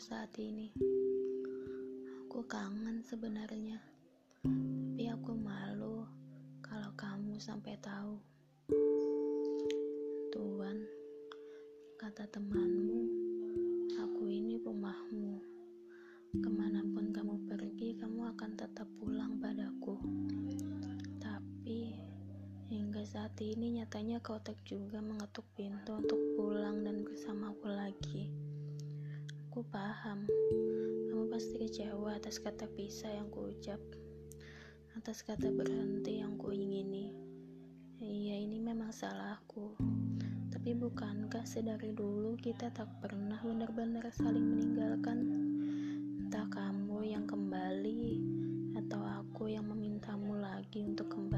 saat ini. Aku kangen sebenarnya, tapi aku malu kalau kamu sampai tahu. Tuan, kata temanmu, aku ini rumahmu. Kemanapun kamu pergi, kamu akan tetap pulang padaku. Tapi hingga saat ini nyatanya kau tak juga mengetuk pintu untuk pulang dan bersamaku lagi. Aku paham, kamu pasti kecewa atas kata pisah yang kuucap, atas kata berhenti yang kuingini. Iya, ini memang salahku. Tapi bukankah sedari dulu kita tak pernah benar-benar saling meninggalkan? Entah kamu yang kembali atau aku yang memintamu lagi untuk kembali.